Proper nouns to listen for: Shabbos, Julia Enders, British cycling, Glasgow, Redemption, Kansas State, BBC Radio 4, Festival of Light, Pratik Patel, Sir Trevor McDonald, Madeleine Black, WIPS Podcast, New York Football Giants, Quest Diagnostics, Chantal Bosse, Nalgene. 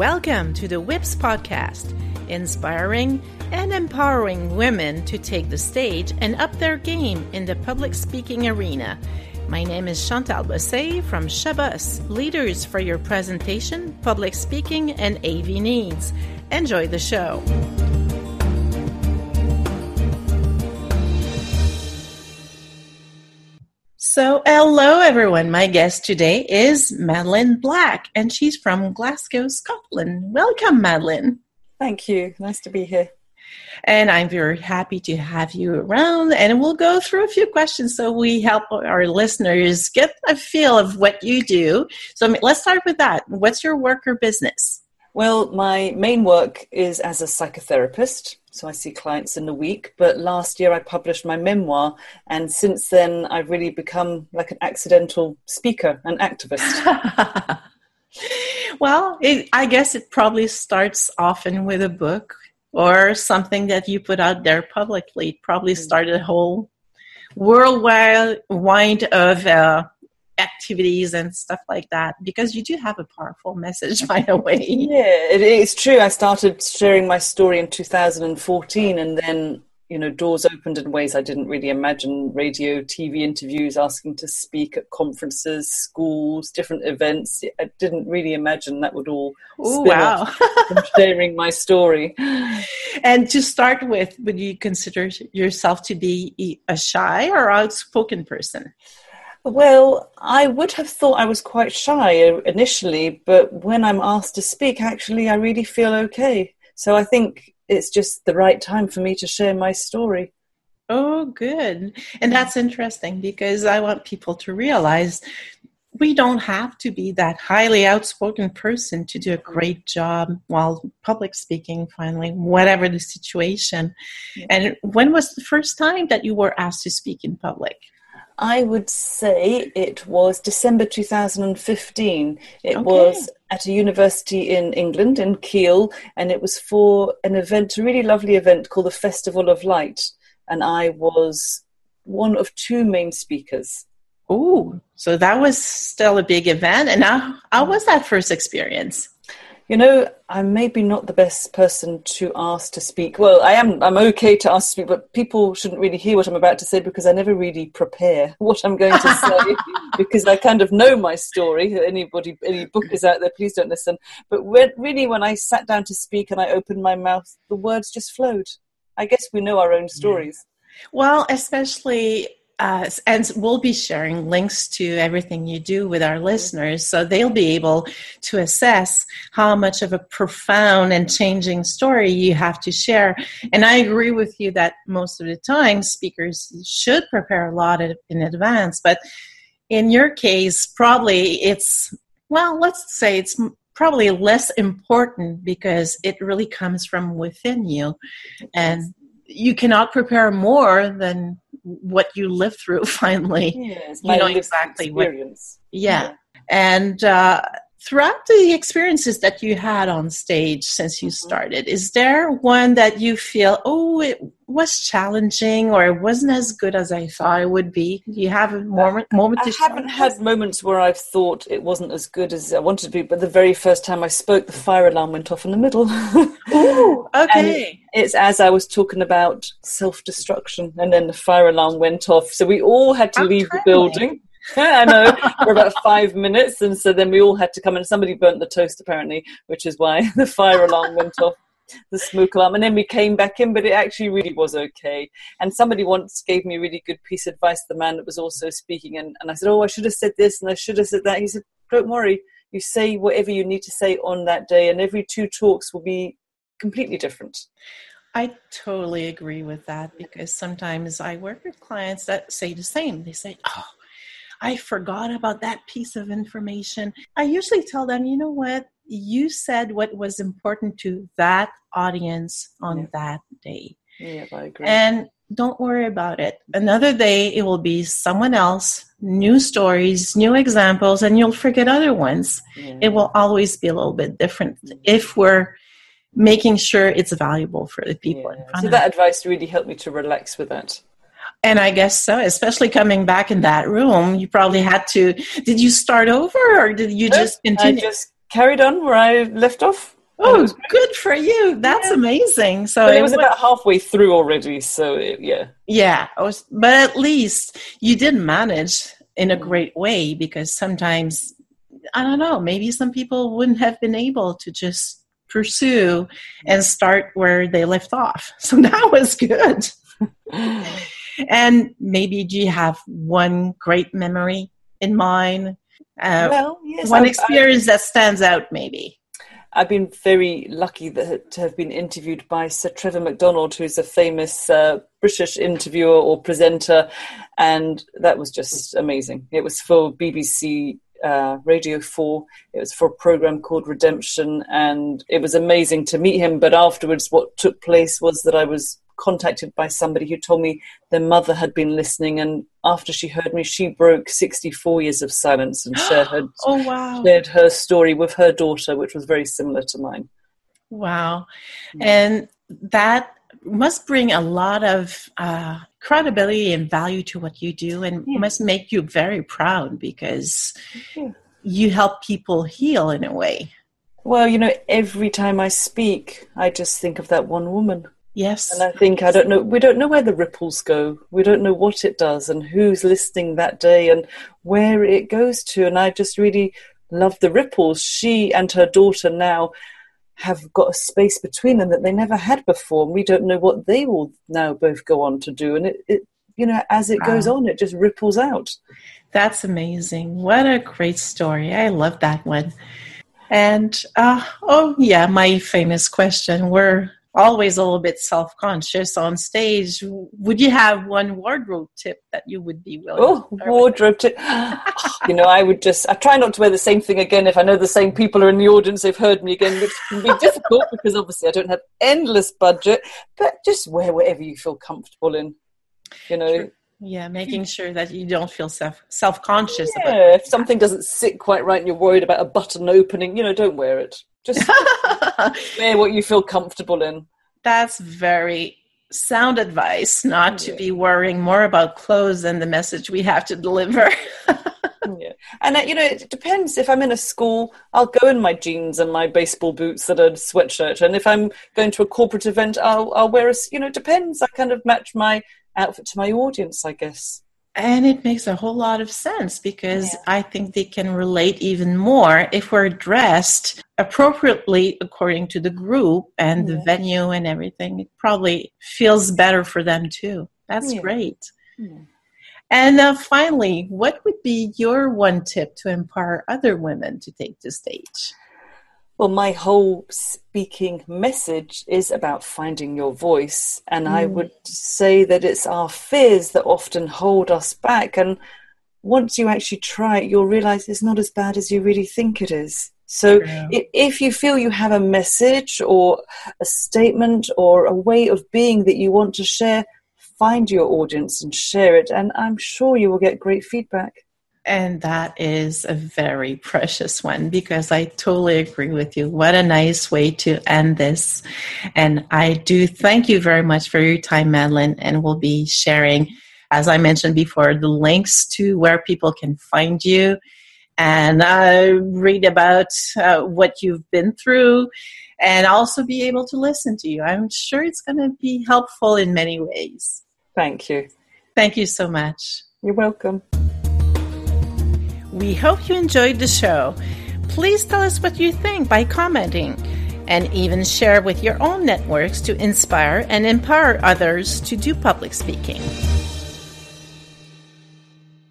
Welcome to the WIPS Podcast, inspiring and empowering women to take the stage and up their game in the public speaking arena. My name is Chantal Bosse from Shabbos, Leaders for Your Presentation, Public Speaking, and AV Needs. Enjoy the show. So, hello everyone. My guest today is Madeleine Black, and she's from Glasgow, Scotland. Welcome, Madeleine. Thank you. Nice to be here. And I'm very happy to have you around, and we'll go through a few questions so we help our listeners get a feel of what you do. So let's start with that. What's your work or business? Well, my main work is as a psychotherapist. So I see clients in a week, but last year I published my memoir, and since then I've really become like an accidental speaker and activist. Well, I guess it probably starts often with a book or something that you put out there publicly. It probably started a whole whirlwind of activities and stuff like that, because you do have a powerful message, by the way. Yeah, it's true. I started sharing my story in 2014, and then, you know, doors opened in ways I didn't really imagine. Radio, TV interviews, asking to speak at conferences, schools, different events. I didn't really imagine that would all spin off from sharing my story. And to start with, would you consider yourself to be a shy or outspoken person? Well, I would have thought I was quite shy initially, but when I'm asked to speak, actually, I really feel okay. So I think it's just the right time for me to share my story. Oh, good. And that's interesting, because I want people to realize we don't have to be that highly outspoken person to do a great job while public speaking, finally, whatever the situation. Yeah. And when was the first time that you were asked to speak in public? I would say it was December 2015. It was at a university in England, in Kiel, and it was for an event, a really lovely event called the Festival of Light. And I was one of two main speakers. Oh, so that was still a big event. And how was that first experience? You know, I'm maybe not the best person to ask to speak. Well, I am. I'm okay to ask to speak, but people shouldn't really hear what I'm about to say, because I never really prepare what I'm going to say, because I kind of know my story. Anybody, any bookers out there, please don't listen. But when I sat down to speak and I opened my mouth, the words just flowed. I guess we know our own stories. Yeah. Well, especially... and we'll be sharing links to everything you do with our listeners, so they'll be able to assess how much of a profound and changing story you have to share. And I agree with you that most of the time speakers should prepare a lot in advance. But in your case, probably it's probably less important, because it really comes from within you. And you cannot prepare more than what you live through, finally. Yes, you know exactly experience. And throughout the experiences that you had on stage since you started, is there one that you feel, it was challenging, or it wasn't as good as I thought it would be? Do you have a moment to share? I haven't had moments where I've thought it wasn't as good as I wanted to be, but the very first time I spoke, the fire alarm went off in the middle. Ooh, okay. And it's as I was talking about self-destruction, and then the fire alarm went off. So we all had to leave the building. I know, for about 5 minutes, and so then we all had to come, and somebody burnt the toast apparently, which is why the fire alarm went off, the smoke alarm, and then we came back in, but it actually really was okay. And somebody once gave me a really good piece of advice, the man that was also speaking, and I said, I should have said this and I should have said that. He said, don't worry, you say whatever you need to say on that day, and every two talks will be completely different. I totally agree with that, because sometimes I work with clients that say the same. They say, I forgot about that piece of information. I usually tell them, you know what? You said what was important to that audience on that day. Yeah, I agree. And don't worry about it. Another day, it will be someone else, new stories, new examples, and you'll forget other ones. Yeah. It will always be a little bit different if we're making sure it's valuable for the people in front of us. So that advice really helped me to relax with that. And I guess so, especially coming back in that room, you probably had to, did you start over or did you just continue? I just carried on where I left off. Oh, good for you. That's amazing. So but it was about halfway through already. So Yeah. But at least you did manage in a great way, because sometimes, I don't know, maybe some people wouldn't have been able to just pursue and start where they left off. So that was good. And maybe do you have one great memory in mind? One experience that stands out maybe? I've been very lucky to have been interviewed by Sir Trevor McDonald, who's a famous British interviewer or presenter, and that was just amazing. It was for BBC Radio 4. It was for a program called Redemption, and it was amazing to meet him. But afterwards, what took place was that I was contacted by somebody who told me their mother had been listening, and after she heard me, she broke 64 years of silence and shared her story with her daughter, which was very similar to mine. Wow. And that must bring a lot of credibility and value to what you do, and must make you very proud, because you help people heal in a way. Well, you know, every time I speak, I just think of that one woman. Yes. And I think, I don't know, we don't know where the ripples go. We don't know what it does and who's listening that day and where it goes to. And I just really love the ripples. She and her daughter now have got a space between them that they never had before. And we don't know what they will now both go on to do. And it you know, as it goes on, it just ripples out. That's amazing. What a great story. I love that one. And, my famous question, we're always a little bit self-conscious on stage. Would you have one wardrobe tip that you would be willing to share? Wardrobe tip. You know, I try not to wear the same thing again. If I know the same people are in the audience, they've heard me again, which can be difficult because obviously I don't have endless budget, but just wear whatever you feel comfortable in, you know. True. Yeah, making sure that you don't feel self-conscious about it. Yeah, if something doesn't sit quite right and you're worried about a button opening, you know, don't wear it. Just wear what you feel comfortable in. That's very sound advice, not to be worrying more about clothes than the message we have to deliver. And, you know, it depends. If I'm in a school, I'll go in my jeans and my baseball boots and a sweatshirt. And if I'm going to a corporate event, I'll wear it depends. I kind of match my outfit to my audience, I guess. And it makes a whole lot of sense, because I think they can relate even more if we're dressed appropriately according to the group and the venue and everything. It probably feels better for them too. That's great. And finally, what would be your one tip to empower other women to take the stage? Well, my whole speaking message is about finding your voice. And I would say that it's our fears that often hold us back. And once you actually try it, you'll realize it's not as bad as you really think it is. So if you feel you have a message or a statement or a way of being that you want to share, find your audience and share it. And I'm sure you will get great feedback. And that is a very precious one, because I totally agree with you. What a nice way to end this. And I do thank you very much for your time, Madeleine. And we'll be sharing, as I mentioned before, the links to where people can find you and read about what you've been through, and also be able to listen to you. I'm sure it's going to be helpful in many ways. Thank you. Thank you so much. You're welcome. We hope you enjoyed the show. Please tell us what you think by commenting, and even share with your own networks to inspire and empower others to do public speaking.